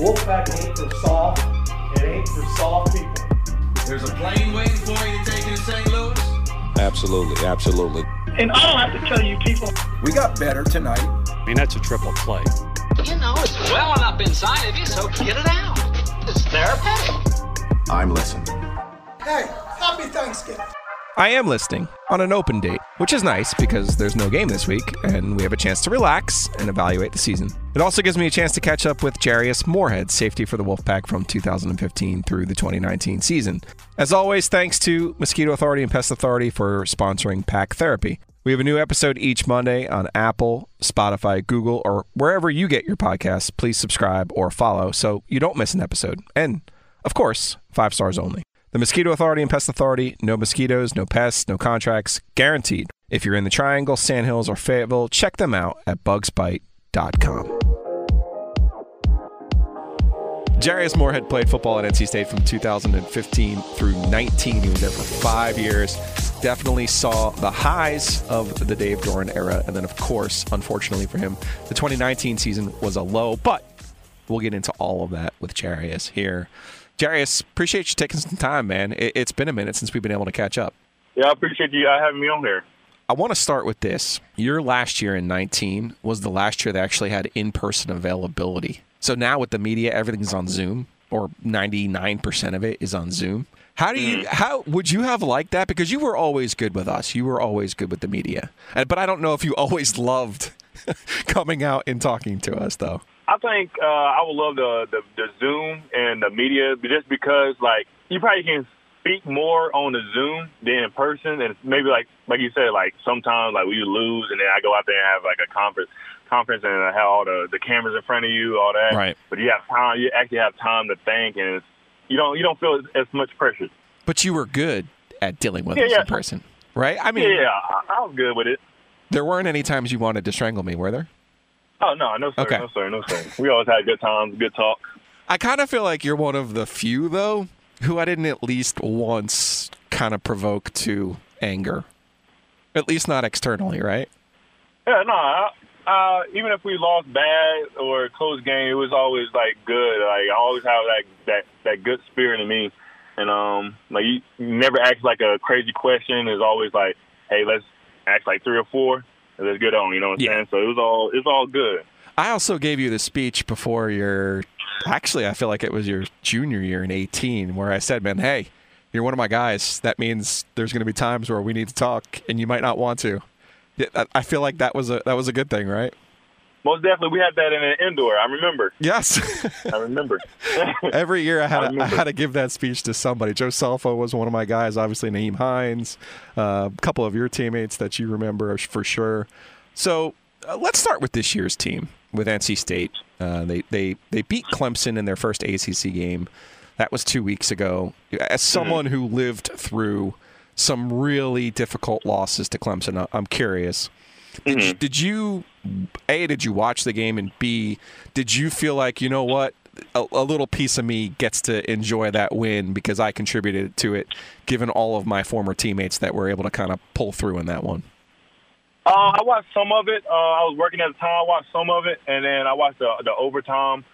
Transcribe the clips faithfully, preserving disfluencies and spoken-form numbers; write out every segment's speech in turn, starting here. Wolfpack ain't for soft, it ain't for soft people. There's a plane waiting for you to take you to Saint Louis? Absolutely, absolutely. And I don't have to tell you people. We got better tonight. I mean, that's a triple play. You know, it's welling up inside of you, so get it out. It's therapeutic. I'm listening. Hey, happy Thanksgiving. I am listening on an open date, which is nice because there's no game this week and we have a chance to relax and evaluate the season. It also gives me a chance to catch up with Jarius Morehead, safety for the Wolfpack from two thousand fifteen through the twenty nineteen season. As always, thanks to Mosquito Authority and Pest Authority for sponsoring Pack Therapy. We have a new episode each Monday on Apple, Spotify, Google, or wherever you get your podcasts. Please subscribe or follow so you don't miss an episode. And, of course, five stars only. The Mosquito Authority and Pest Authority, no mosquitoes, no pests, no contracts, guaranteed. If you're in the Triangle, Sandhills, or Fayetteville, check them out at Bugs Bite dot com. Jarius Morehead played football at N C State from two thousand fifteen through nineteen. He was there for five years. Definitely saw the highs of the Dave Doran era. And then, of course, unfortunately for him, the twenty nineteen season was a low. But we'll get into all of that with Jarius here. Jarius, appreciate you taking some time, man. It's been a minute since we've been able to catch up. Yeah, I appreciate you having me on there. I want to start with this. Your last year in nineteen was the last year they actually had in-person availability. So now with the media, everything's on Zoom, or ninety-nine percent of it is on Zoom. How do you? How would you have liked that? Because you were always good with us. You were always good with the media. But I don't know if you always loved coming out and talking to us, though. I think uh, I would love the, the, the Zoom and the media just because, like, you probably can speak more on the Zoom than in person. And maybe, like like you said, like, sometimes, like, we lose and then I go out there and have, like, a conference conference and I have all the, the cameras in front of you, all that. Right. But you have time. You actually have time to think, and it's, you don't you don't feel as much pressure. But you were good at dealing with yeah, us yeah. in person, right? I mean, Yeah, I, I was good with it. There weren't any times you wanted to strangle me, were there? Oh, no, no, sir, okay. no, sir, no, sir. We always had good times, good talk. I kind of feel like you're one of the few, though, who I didn't at least once kind of provoke to anger, at least not externally, right? Yeah, no, I, uh, even if we lost bad or a close game, it was always, like, good. Like, I always have that, that, that good spirit in me. And, um, like, you never ask, like, a crazy question. It's always like, hey, let's ask, like, three or four. Let's get on, you know what I'm yeah. saying? So it was all it's all good. I also gave you the speech before your actually I feel like it was your junior year in eighteen where I said, man, hey, you're one of my guys. That means there's gonna be times where we need to talk and you might not want to. I feel like that was a that was a good thing, right? Most definitely, we had that in an indoor. I remember. Yes, I remember. Every year, I had I, to, I had to give that speech to somebody. Joe Salfo was one of my guys. Obviously, Nyheim Hines, uh, a couple of your teammates that you remember for sure. So uh, let's start with this year's team with N C State. Uh, they they they beat Clemson in their first A C C game. That was two weeks ago. As someone who lived through some really difficult losses to Clemson, I'm curious. Did, mm-hmm. you, did you, A, did you watch the game, and B, did you feel like, you know what, a, a little piece of me gets to enjoy that win because I contributed to it, given all of my former teammates that were able to kind of pull through in that one? Uh, I watched some of it. Uh, I was working at the time. I watched some of it, and then I watched the, the overtime.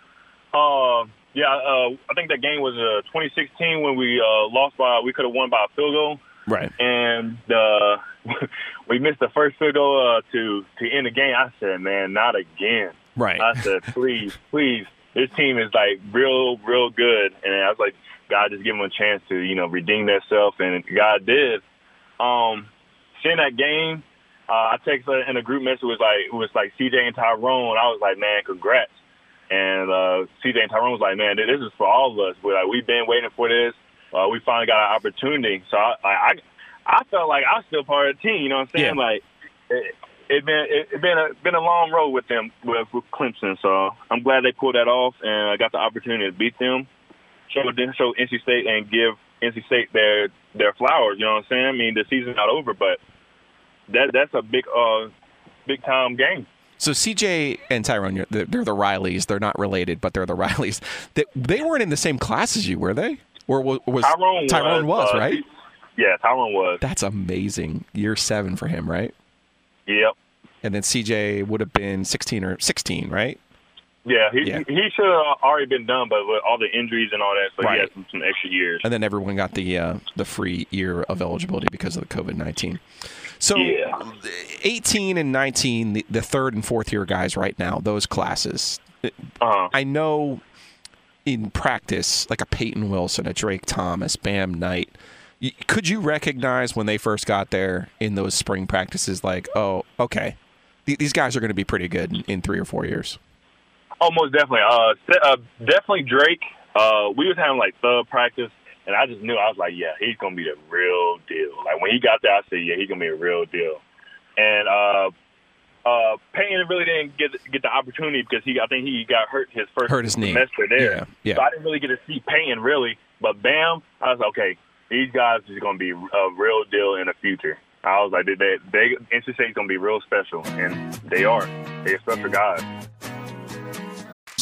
Uh, yeah, uh, I think that game was uh, twenty sixteen when we uh, lost by – we could have won by a field goal. Right. And uh, we missed the first field goal uh, to, to end the game. I said, man, not again. Right. I said, please, please. This team is, like, real, real good. And I was like, God, just give them a chance to, you know, redeem themselves. And God did. Um, seeing that game, uh, I texted in a group message. It was, like, it was like C J and Tyrone. I was like, man, congrats. And uh, C J and Tyrone was like, man, this is for all of us. We're like, we've been waiting for this. Uh, we finally got an opportunity. So I, I I felt like I was still part of the team, you know what I'm saying? Yeah. Like, It's been it been a been a long road with them with, with Clemson, so I'm glad they pulled that off and I got the opportunity to beat them, show show N C State and give N C State their their flowers. You know what I'm saying? I mean, the season's not over, but that that's a big uh big time game. So C J and Tyrone, they're the Rileys. They're not related, but they're the Rileys. They, they weren't in the same class as you, were they? Or was Tyrone, Tyrone was, was uh, right? Yeah, Tyrone was. That's amazing. Year seven for him, right? Yep. And then C J would have been sixteen or sixteen, right? Yeah, he yeah. he should have already been done, but with all the injuries and all that, so right. he had some, some extra years. And then everyone got the uh, the free year of eligibility because of the COVID nineteen. So yeah. eighteen and nineteen, the, the third and fourth year guys right now, those classes. Uh-huh. I know in practice, like a Payton Wilson, a Drake Thomas, Bam Knight, could you recognize when they first got there in those spring practices, like, oh, okay, these guys are going to be pretty good in, in three or four years? Oh, most definitely. Uh, uh, definitely Drake. Uh, we was having, like, thug practice, and I just knew. I was like, yeah, he's going to be the real deal. Like, when he got there, I said, yeah, he's going to be a real deal. And uh, uh, Payton really didn't get get the opportunity because he I think he got hurt his first hurt his semester knee. there. Yeah, yeah. So I didn't really get to see Payton, really. But, Bam, I was like, okay, these guys is going to be a real deal in the future. I was like, they, they, they, N C State's going to be real special, and they are. They're special guys.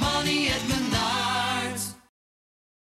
money at Menards.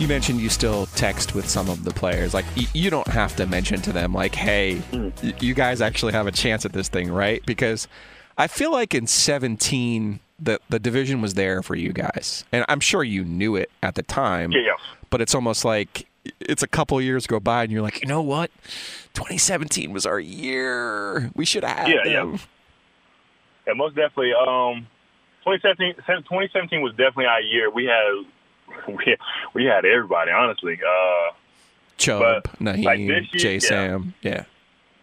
You mentioned you still text with some of the players. Like, y- you don't have to mention to them, like, hey, y- you guys actually have a chance at this thing, right? Because I feel like in seventeen, the, the division was there for you guys. And I'm sure you knew it at the time. Yeah, yeah. But it's almost like it's a couple of years go by, and you're like, you know what? twenty seventeen was our year. We should have had yeah, them. Yeah. yeah, most definitely. Um, twenty seventeen, twenty seventeen was definitely our year. We had... We, we had everybody, honestly. Uh, Chubb, Nyheim, like year, Jay yeah, Sam, yeah,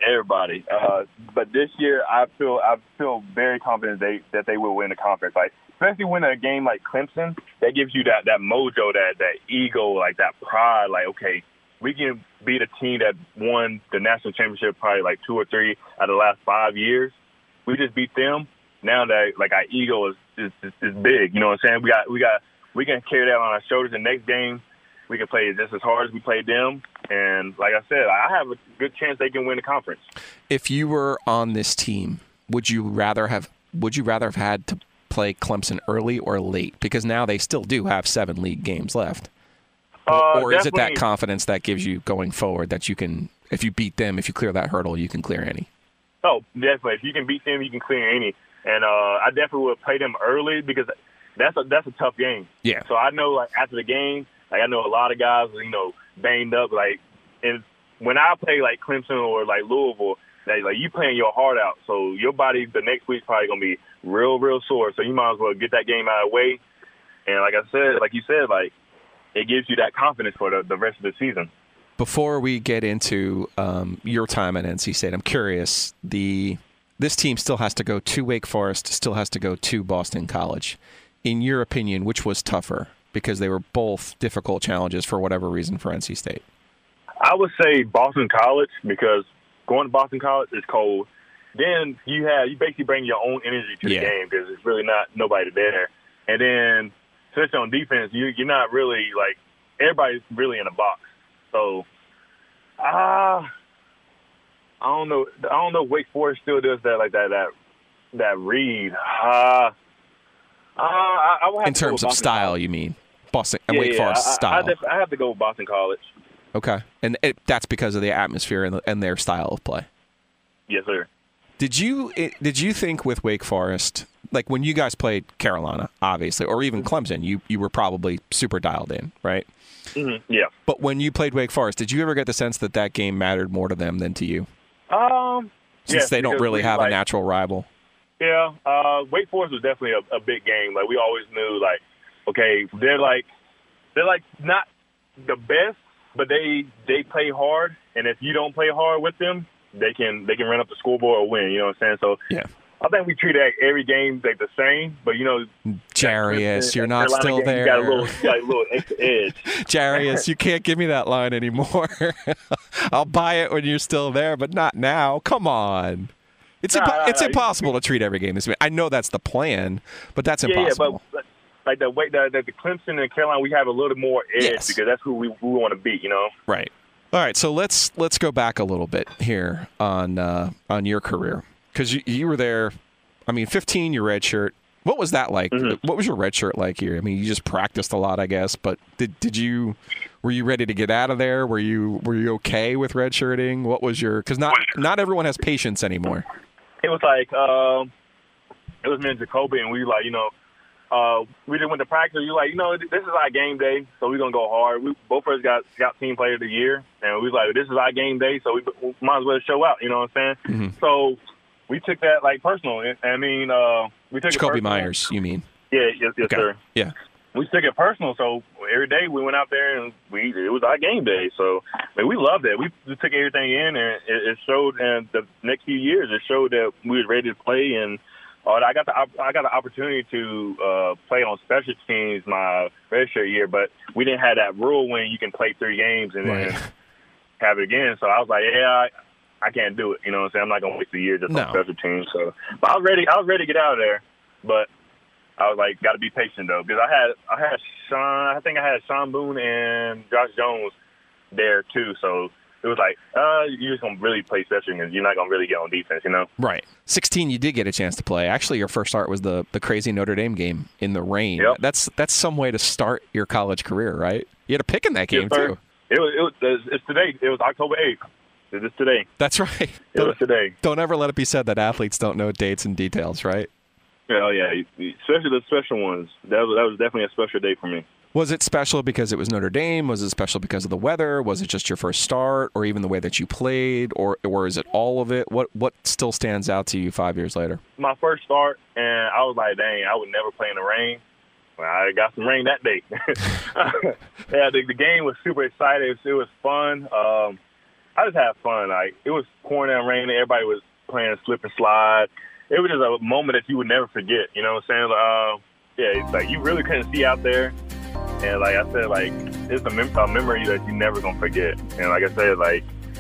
everybody. Uh, but this year, I feel I feel very confident they that they will win the conference. Like, especially when a game like Clemson, that gives you that, that mojo, that that ego, like that pride. Like, okay, we can beat a team that won the national championship probably like two or three out of the last five years. We just beat them. Now that like our ego is is, is, is big. You know what I'm saying? We got we got. We can carry that on our shoulders. The next game, we can play just as hard as we played them. And like I said, I have a good chance they can win the conference. If you were on this team, would you rather have would you rather have had to play Clemson early or late? Because now they still do have seven league games left. Uh, or is it that confidence that gives you going forward that you can, if you beat them, if you clear that hurdle, you can clear any? Oh, definitely. If you can beat them, you can clear any. And uh, I definitely would play them early because – That's a that's a tough game. Yeah. So I know, like, after the game, like, I know a lot of guys, you know, banged up. Like, and when I play like Clemson or like Louisville, they, like, you playing your heart out. So your body the next week probably gonna be real real sore. So you might as well get that game out of the way. And like I said, like you said, like it gives you that confidence for the, the rest of the season. Before we get into um, your time at N C State, I'm curious. The this team still has to go to Wake Forest, still has to go to Boston College. In your opinion, which was tougher? Because they were both difficult challenges for whatever reason for N C State. I would say Boston College, because going to Boston College is cold. Then you have you basically bring your own energy to the yeah. game because there's really not nobody there. And then, especially on defense, you, you're not really, like, everybody's really in a box. So, uh, I don't know. I don't know if Wake Forest still does that, like that, that that read. Uh, uh, I, I have in terms of style, College. You mean Boston and yeah, Wake Forest yeah, I, style? I, I, def- I have to go with Boston College. Okay, and it, that's because of the atmosphere and, the, and their style of play. Yes, sir. Did you it, did you think with Wake Forest, like when you guys played Carolina, obviously, or even Clemson, you you were probably super dialed in, right? Mm-hmm. Yeah. But when you played Wake Forest, did you ever get the sense that that game mattered more to them than to you? Um, since yes, they don't really have like, a natural rival. Yeah, uh, Wake Forest was definitely a, a big game. Like we always knew, like okay, they're like they're like not the best. But they, they play hard, and if you don't play hard with them, they can they can run up the scoreboard or win. You know what I'm saying? So yeah. I think we treat every game like the same. But you know, Jarius, you're not Carolina still game, there. You got a little, got a little extra edge. Jarius, you can't give me that line anymore. I'll buy it when you're still there, but not now. Come on, it's nah, impo- nah, it's nah, impossible nah. to treat every game as. I know that's the plan, but that's impossible. Yeah, yeah, but, Like the way that the Clemson and Carolina, we have a little more edge yes. because that's who we, we want to beat, you know. Right. All right. So let's let's go back a little bit here on uh, on your career because you, you were there. I mean, fifteen, your red shirt. What was that like? Mm-hmm. What was your red shirt like here? I mean, you just practiced a lot, I guess. But did did you were you ready to get out of there? Were you were you okay with red shirting? What was your? Because not not everyone has patience anymore. It was like um, it was me and Jacoby, and we like you know. Uh, we just went to practice. You're like, you know, this is our game day, so we're going to go hard. We both of us got, got team player of the year, and we was like, this is our game day, so we, we might as well show out, you know what I'm saying? Mm-hmm. So we took that, like, personal. I mean, uh, we took Jacoby it personal. Myers, you mean? Yeah, yes, yes okay. sir. Yeah. We took it personal, so every day we went out there, and we it was our game day. So I mean, we loved it. We took everything in, and it, it showed, and the next few years, it showed that we were ready to play, and Oh, I got the I got the opportunity to uh, play on special teams my redshirt year, but we didn't have that rule when you can play three games and right. then have it again. So I was like, yeah, I, I can't do it. You know what I'm saying? I'm not gonna waste a year just no. on special teams. So, but I was ready. I was ready to get out of there, but I was like, got to be patient though, because I had I had Sean. I think I had Sean Boone and Josh Jones there too. So. It was like, uh, you're just going to really play special because you're not going to really get on defense, you know? Right. sixteen, you did get a chance to play. Actually, your first start was the, the crazy Notre Dame game in the rain. Yep. That's that's some way to start your college career, right? You had a pick in that game, yes, too. It was, it was, it's, it's today. It was October eighth. It is today. That's right. It don't, was today. Don't ever let it be said that athletes don't know dates and details, right? Hell yeah. Especially the special ones. That was, that was definitely a special day for me. Was it special because it was Notre Dame? Was it special because of the weather? Was it just your first start or even the way that you played? Or or is it all of it? What what still stands out to you five years later? My first start, and I was like, dang, I would never play in the rain. Well, I got some rain that day. yeah, the, the game was super exciting. It was fun. Um, I just had fun. Like it was pouring down rain, and everybody was playing slip and slide. It was just a moment that you would never forget. You know what I'm saying? Uh, yeah, it's like you really couldn't see out there. And like I said, like it's a, mem- a memory that you're never gonna forget. And like I said, like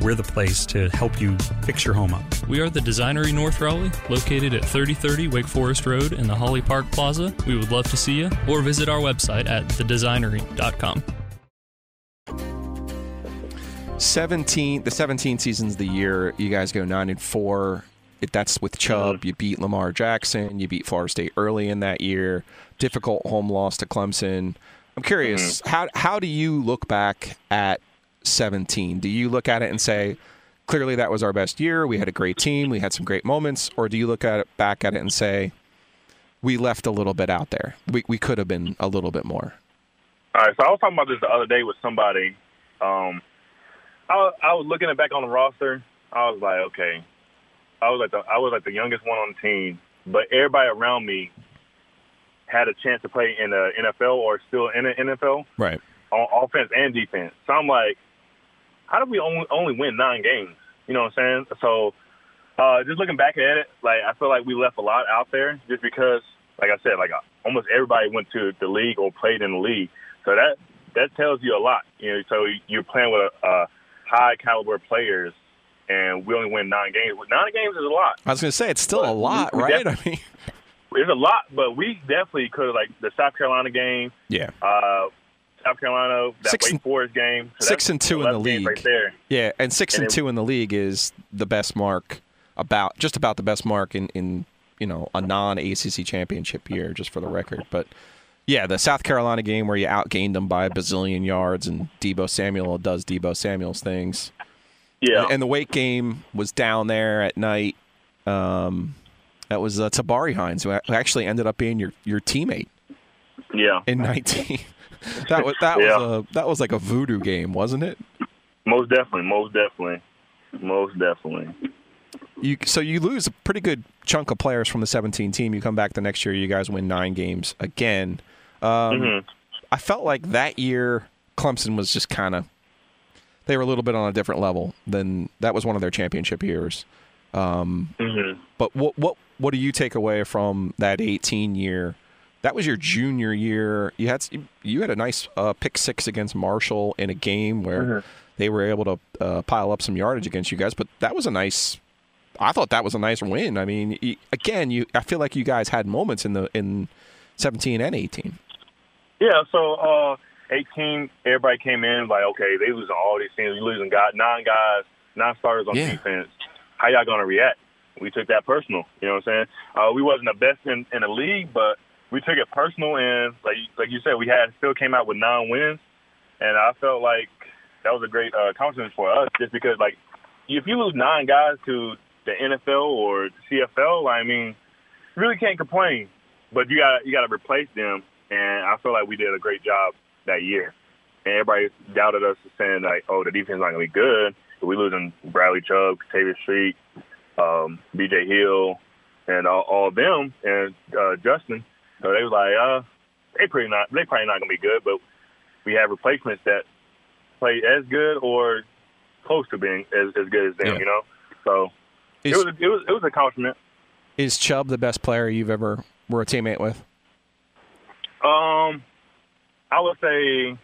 we're the place to help you fix your home up. We are The Designery North Raleigh, located at thirty thirty Wake Forest Road in the Holly Park Plaza. We would love to see you, or visit our website at the designery dot com. seventeen, the seventeen season's the year you guys go nine and four. That's with Chubb. You beat Lamar Jackson. You beat Florida State early in that year. Difficult home loss to Clemson. I'm curious, mm-hmm. how how do you look back at seventeen? Do you look at it and say, clearly that was our best year, we had a great team, we had some great moments, or do you look at it, back at it and say, we left a little bit out there, we we could have been a little bit more? All right, so I was talking about this the other day with somebody. Um, I, I was looking back on the roster, I was like, okay, I was like the, I was like the youngest one on the team, but everybody around me had a chance to play in the N F L or still in the N F L. Right. On offense and defense. So I'm like, how did we only, only win nine games? You know what I'm saying? So Uh, just looking back at it, like I feel like we left a lot out there just because, like I said, like almost everybody went to the league or played in the league. So that that tells you a lot. You know, so you're playing with a, a high caliber players, and we only win nine games. Nine games is a lot. I was going to say it's still but a lot, we, right? I mean, it's a lot, but we definitely could have, like the South Carolina game. Yeah. Uh, South Carolina, that six Wake Forest game. So six and two in the league. Right there. Yeah, and six and, and then, two in the league is the best mark, about just about the best mark in, in you know, a non-A C C championship year, just for the record. But, yeah, the South Carolina game where you outgained them by a bazillion yards and Debo Samuel does Debo Samuel's things. Yeah. And, and the Wake game was down there at night. Um, that was uh, Tabari Hines, who actually ended up being your, your teammate. Yeah. In nineteen. That was that yeah. was a that was like a voodoo game, wasn't it? Most definitely, most definitely, most definitely. You so you lose a pretty good chunk of players from the seventeen team. You come back the next year, you guys win nine games again. Um, mm-hmm. I felt like that year Clemson was just kind of they were a little bit on a different level than that was one of their championship years. Um, mm-hmm. But what what what do you take away from that eighteen year? That was your junior year. You had you had a nice uh, pick six against Marshall in a game where mm-hmm. they were able to uh, pile up some yardage against you guys. But that was a nice. I thought that was a nice win. I mean, you, again, you. I feel like you guys had moments in the in seventeen and eighteen. Yeah. So uh, eighteen, everybody came in like, okay, they losing all these teams. You losing guys, nine guys, nine starters on yeah. defense. How y'all gonna react? We took that personal. You know what I'm saying? Uh, we wasn't the best in, in the league, but we took it personal, and like like you said, we had still came out with nine wins, and I felt like that was a great uh, accomplishment for us, just because like if you lose nine guys to the N F L or C F L, I mean, you really can't complain. But you got you got to replace them, and I feel like we did a great job that year. And everybody doubted us, saying like, "Oh, the defense is not gonna be good." But we losing Bradley Chubb, Taylor Street, um, B J Hill, and all, all of them, and uh, Justin. So they was like, uh, they pretty not, they probably not gonna be good, but we have replacements that play as good or close to being as, as good as them, yeah. you know. So is, it was a, it was it was a compliment. Is Chubb the best player you've ever were a teammate with? Um, I would say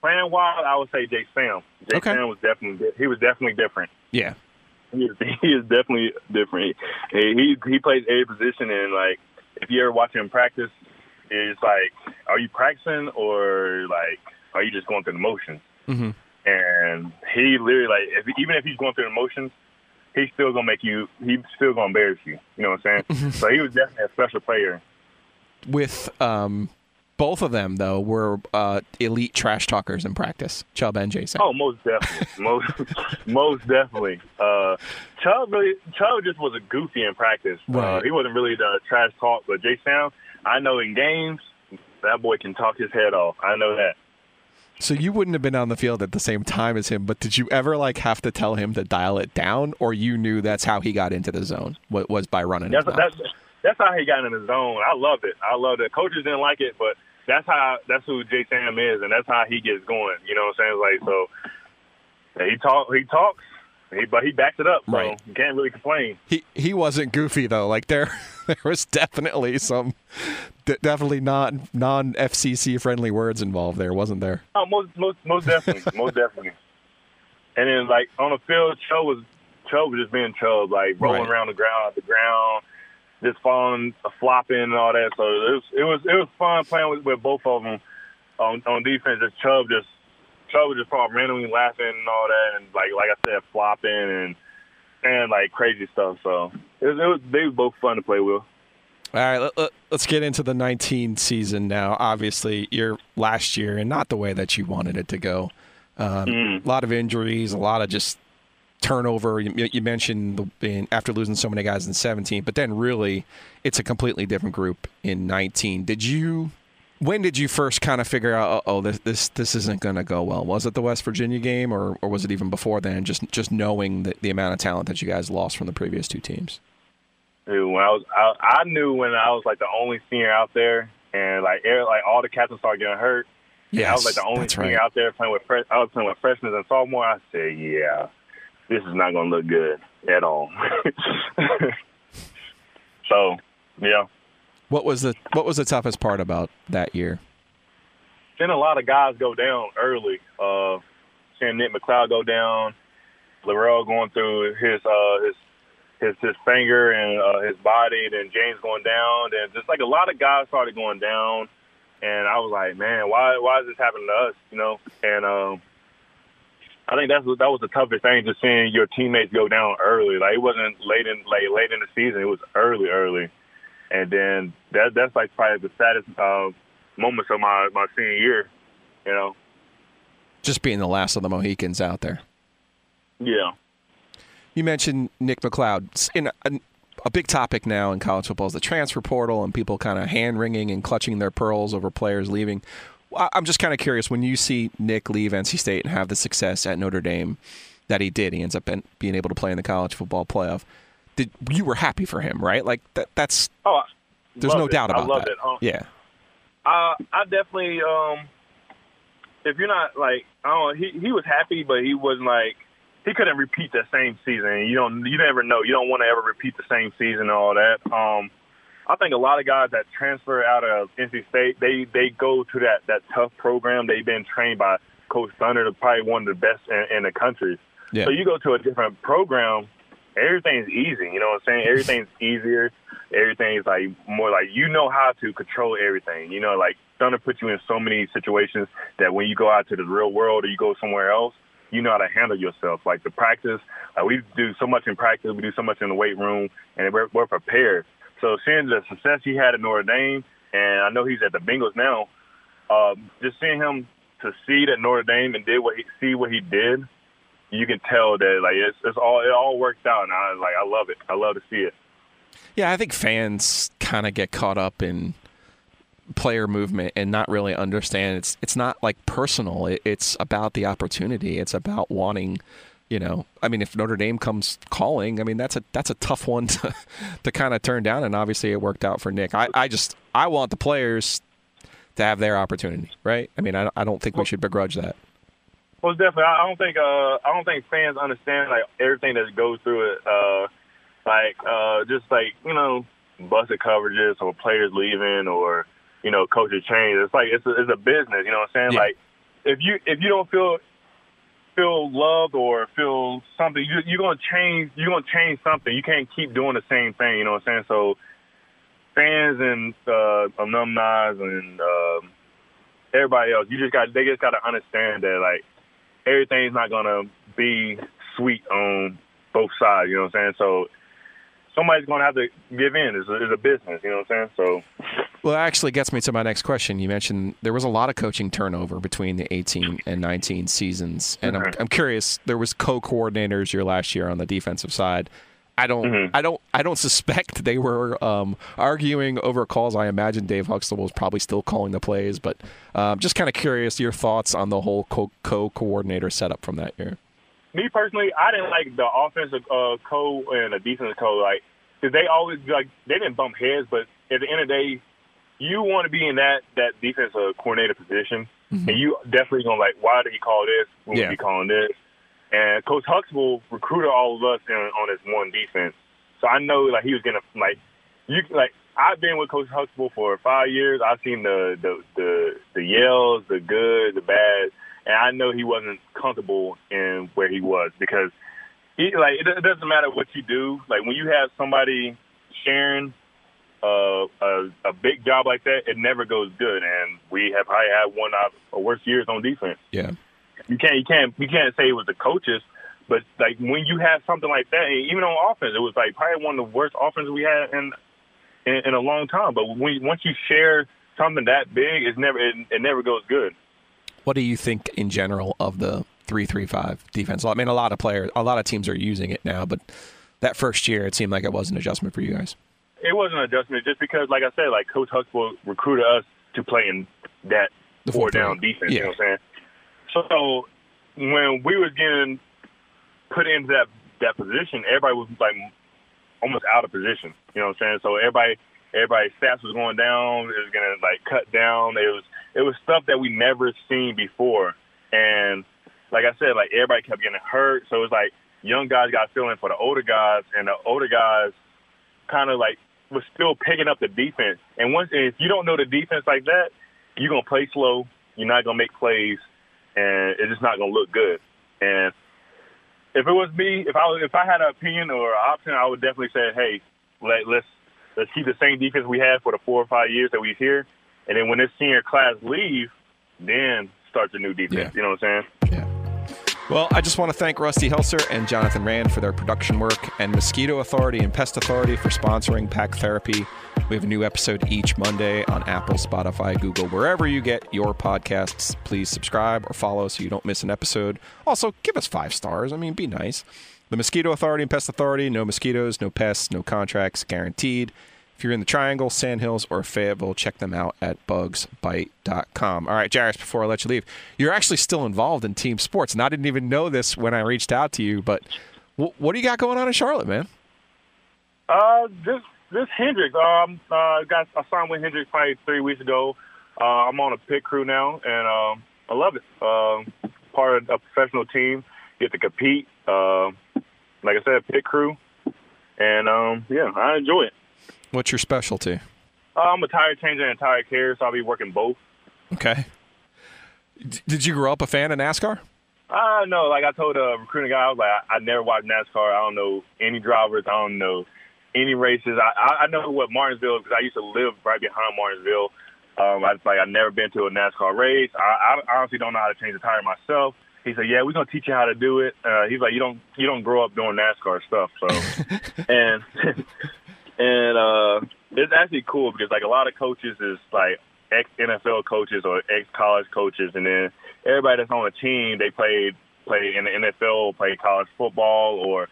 playing wild. I would say Jake Sam. Jake okay. Sam was definitely he was definitely different. Yeah, he is, he is definitely different. He, he he plays every position and like. If you ever watch him practice, it's like, are you practicing or, like, are you just going through the motions? Mm-hmm. And he literally, like, if, even if he's going through the motions, he's still going to make you – he's still going to embarrass you. You know what I'm saying? So he was definitely a special player. With um, both of them, though, were uh, elite trash talkers in practice, Chubb and Jason. Oh, most definitely. most, most definitely. Uh, Chubb really, Chubb just was a goofy in practice. Right. Uh, he wasn't really the trash talk, but Jason, I know in games, that boy can talk his head off. I know that. So you wouldn't have been on the field at the same time as him, but did you ever like have to tell him to dial it down, or you knew that's how he got into the zone, what was by running that's, his mouth? That's, that's how he got in the zone. I loved it. I loved it. Coaches didn't like it, but that's how that's who Jay Sam is, and that's how he gets going. You know what I'm saying? Like so, yeah, he talk he talks, he, but he backs it up. So right. You can't really complain. He he wasn't goofy though. Like there, there was definitely some, definitely not non F C C friendly words involved. There wasn't there. Oh, most most most definitely, most definitely. And then like on the field, Chubb was Chubb was just being Chubb, like rolling right. around the ground, the ground. Just falling, flopping, and all that. So it was, it was, it was fun playing with, with both of them on, on defense. Just Chubb, just Chubb was just probably randomly laughing and all that, and like, like I said, flopping and and like crazy stuff. So it was, it was they were both fun to play with. All right, let, let, let's get into the nineteen season now. Obviously, your last year, and not the way that you wanted it to go. Um, mm. A lot of injuries, a lot of just. Turnover. You, you mentioned the, in, after losing so many guys in seventeen, but then really it's a completely different group in nineteen. Did you? When did you first kind of figure out? Oh, this this this isn't going to go well. Was it the West Virginia game, or or was it even before then? Just just knowing the, the amount of talent that you guys lost from the previous two teams. Dude, when I was, I, I knew when I was like the only senior out there, and like air, like all the captains started getting hurt. Yeah, I was like the only senior right. out there playing with. I was playing with freshmen and sophomore. I said, yeah. this is not going to look good at all. So, yeah. What was the what was the toughest part about that year? Seeing a lot of guys go down early. Uh, seeing Nick McLeod go down, Larrell going through his uh, his his his finger and uh, his body, then James going down, and just like a lot of guys started going down, and I was like, man, why why is this happening to us? You know, and um, I think that's that was the toughest thing, just seeing your teammates go down early. Like it wasn't late in like late in the season; it was early, early. And then that that's like probably the saddest uh, moments of my, my senior year, you know. Just being the last of the Mohicans out there. Yeah. You mentioned Nick McLeod. In a, a big topic now in college football is the transfer portal and people kind of hand-wringing and clutching their pearls over players leaving. I'm just kind of curious, when you see Nick leave N C State and have the success at Notre Dame that he did, he ends up being able to play in the college football playoff. Did, you were happy for him, right? Like that, that's oh, there's no it. doubt about that. I love that. it. Um, yeah, I I definitely. Um, if you're not like, I don't know, he he was happy, but he wasn't like he couldn't repeat that same season. You don't, you never know. You don't want to ever repeat the same season and all that. Um, I think a lot of guys that transfer out of N C State, they they go to that that tough program. They've been trained by Coach Thunder, probably one of the best in, in the country. Yeah. So you go to a different program. Everything's easy, you know what I'm saying? Everything's easier. Everything's, like, more like you know how to control everything. You know, like, Thunder put you in so many situations that when you go out to the real world or you go somewhere else, you know how to handle yourself. Like, the practice, like, we do so much in practice. We do so much in the weight room, and we're, we're prepared. So seeing the success he had at Notre Dame, and I know he's at the Bengals now, uh, just seeing him succeed at Notre Dame and did what he, see what he did, you can tell that like it's, it's all it all worked out, and I like I love it. I love to see it. Yeah, I think fans kind of get caught up in player movement and not really understand it's it's not like personal. It, it's about the opportunity. It's about wanting, you know. I mean, if Notre Dame comes calling, I mean that's a that's a tough one to to kind of turn down. And obviously, it worked out for Nick. I, I just I want the players to have their opportunity, right? I mean, I I don't think we should begrudge that. Well, definitely. I don't think uh, I don't think fans understand like everything that goes through it, uh, like uh, just like you know, busted coverages or players leaving or you know, coaches change. It's like it's a, it's a business. You know what I'm saying? Yeah. Like if you if you don't feel feel loved or feel something, you, you're gonna change. You're gonna change something. You can't keep doing the same thing. You know what I'm saying? So fans and uh, alumni and uh, everybody else, you just got they just gotta understand that like. Everything's not going to be sweet on both sides, you know what I'm saying? So somebody's going to have to give in. It's a, it's a business, you know what I'm saying? So, well, that actually gets me to my next question. You mentioned there was a lot of coaching turnover between the eighteen and nineteen seasons. And mm-hmm. I'm, I'm curious, there was co-coordinators your last year on the defensive side. I don't, mm-hmm. I don't, I don't suspect they were um, arguing over calls. I imagine Dave Huxtable was probably still calling the plays, but um, just kind of curious your thoughts on the whole co- co-coordinator setup from that year. Me personally, I didn't like the offensive uh, co and the defensive co, like because they always like they didn't bump heads, but at the end of the day, you want to be in that that defensive coordinator position, mm-hmm. and you definitely gonna like why did he call this? When yeah. we calling this? And Coach Huxtable recruited all of us in, on his one defense. So I know, like, he was going to, like, you like I've been with Coach Huxtable for five years. I've seen the, the the the yells, the good, the bad, and I know he wasn't comfortable in where he was because, he like, it, it doesn't matter what you do. Like, when you have somebody sharing uh, a, a big job like that, it never goes good. And we have probably had one of our worst years on defense. Yeah. You can't, you can't, you can't say it was the coaches, but like when you have something like that, and even on offense, it was like probably one of the worst offenses we had in in, in a long time. But when, once you share something that big, it's never, it, it never goes good. What do you think in general of the three three five defense? I mean, a lot of players, a lot of teams are using it now, but that first year, it seemed like it was an adjustment for you guys. It was an adjustment just because, like I said, like Coach Huxtable recruited us to play in that the four down three. defense. Yeah. You know what I'm saying? So when we were getting put into that, that position, everybody was like almost out of position. You know what I'm saying? So everybody, everybody's stats was going down. It was gonna like cut down. It was it was stuff that we never seen before. And like I said, like everybody kept getting hurt. So it was like young guys got feeling for the older guys, and the older guys kind of like was still picking up the defense. And once if you don't know the defense like that, you're going to play slow, you're not going to make plays, and it's just not going to look good. And if it was me, if I was, if I had an opinion or an option, I would definitely say, hey, let, let's let's keep the same defense we had for the four or five years that we here. And then when this senior class leave, then start the new defense. Yeah. You know what I'm saying? Yeah. Well, I just want to thank Rusty Helser and Jonathan Rand for their production work, and Mosquito Authority and Pest Authority for sponsoring Pack Therapy. We have a new episode each Monday on Apple, Spotify, Google, wherever you get your podcasts. Please subscribe or follow so you don't miss an episode. Also, give us five stars. I mean, be nice. The Mosquito Authority and Pest Authority, no mosquitoes, no pests, no contracts, guaranteed. If you're in the Triangle, Sandhills, or Fayetteville, check them out at Bugs Bite dot com. All right, Jarius, before I let you leave, you're actually still involved in team sports, and I didn't even know this when I reached out to you, but w- what do you got going on in Charlotte, man? Uh, this this Hendricks. Um, uh, got, I signed with Hendricks probably three weeks ago. Uh, I'm on a pit crew now, and um, I love it. Um, part of a professional team, get to compete. Uh, like I said, pit crew, and um, yeah, I enjoy it. What's your specialty? Uh, I'm a tire changer and tire carrier, so I'll be working both. Okay. D- did you grow up a fan of NASCAR? Uh, no. Like I told a recruiting guy, I was like, I, I never watched NASCAR. I don't know any drivers. I don't know any races. I, I-, I know what Martinsville, because I used to live right behind Martinsville. Um, I like I've never been to a NASCAR race. I, I honestly don't know how to change a tire myself. He said, yeah, we're going to teach you how to do it. Uh, he's like, you don't you don't grow up doing NASCAR stuff. So, and... And uh, it's actually cool because, like, a lot of coaches is, like, ex-N F L coaches or ex-college coaches. And then everybody that's on the team, they played, played in the N F L, played college football, or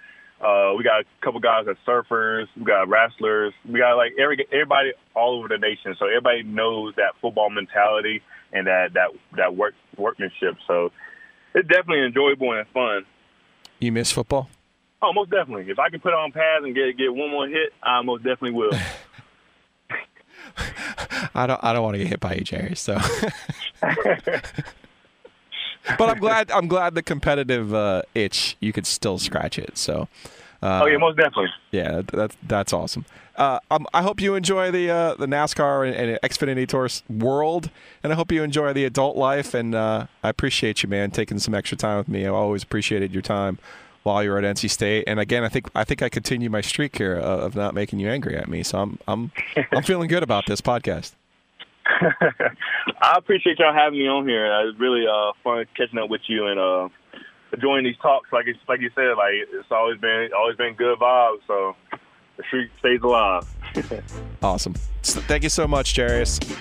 uh, we got a couple guys that are surfers. We got wrestlers. We got, like, every everybody all over the nation. So everybody knows that football mentality and that, that, that work workmanship. So it's definitely enjoyable and fun. You miss football? Oh, most definitely. If I can put on pads and get get one more hit, I most definitely will. I don't I don't want to get hit by you, Jarius. So, but I'm glad I'm glad the competitive uh, itch, you could still scratch it. So, uh, oh yeah, most definitely. Yeah, that's that's awesome. Uh, I'm, I hope you enjoy the uh, the NASCAR and, and Xfinity Tour world, and I hope you enjoy the adult life. And uh, I appreciate you, man, taking some extra time with me. I always appreciated your time while you're at N C State. And again, I think I think I continue my streak here of not making you angry at me. So I'm I'm I'm feeling good about this podcast. I appreciate y'all having me on here. It's really uh, fun catching up with you and uh, enjoying these talks. Like it's, like you said, like it's always been always been good vibes. So the streak stays alive. Awesome. So thank you so much, Jarius.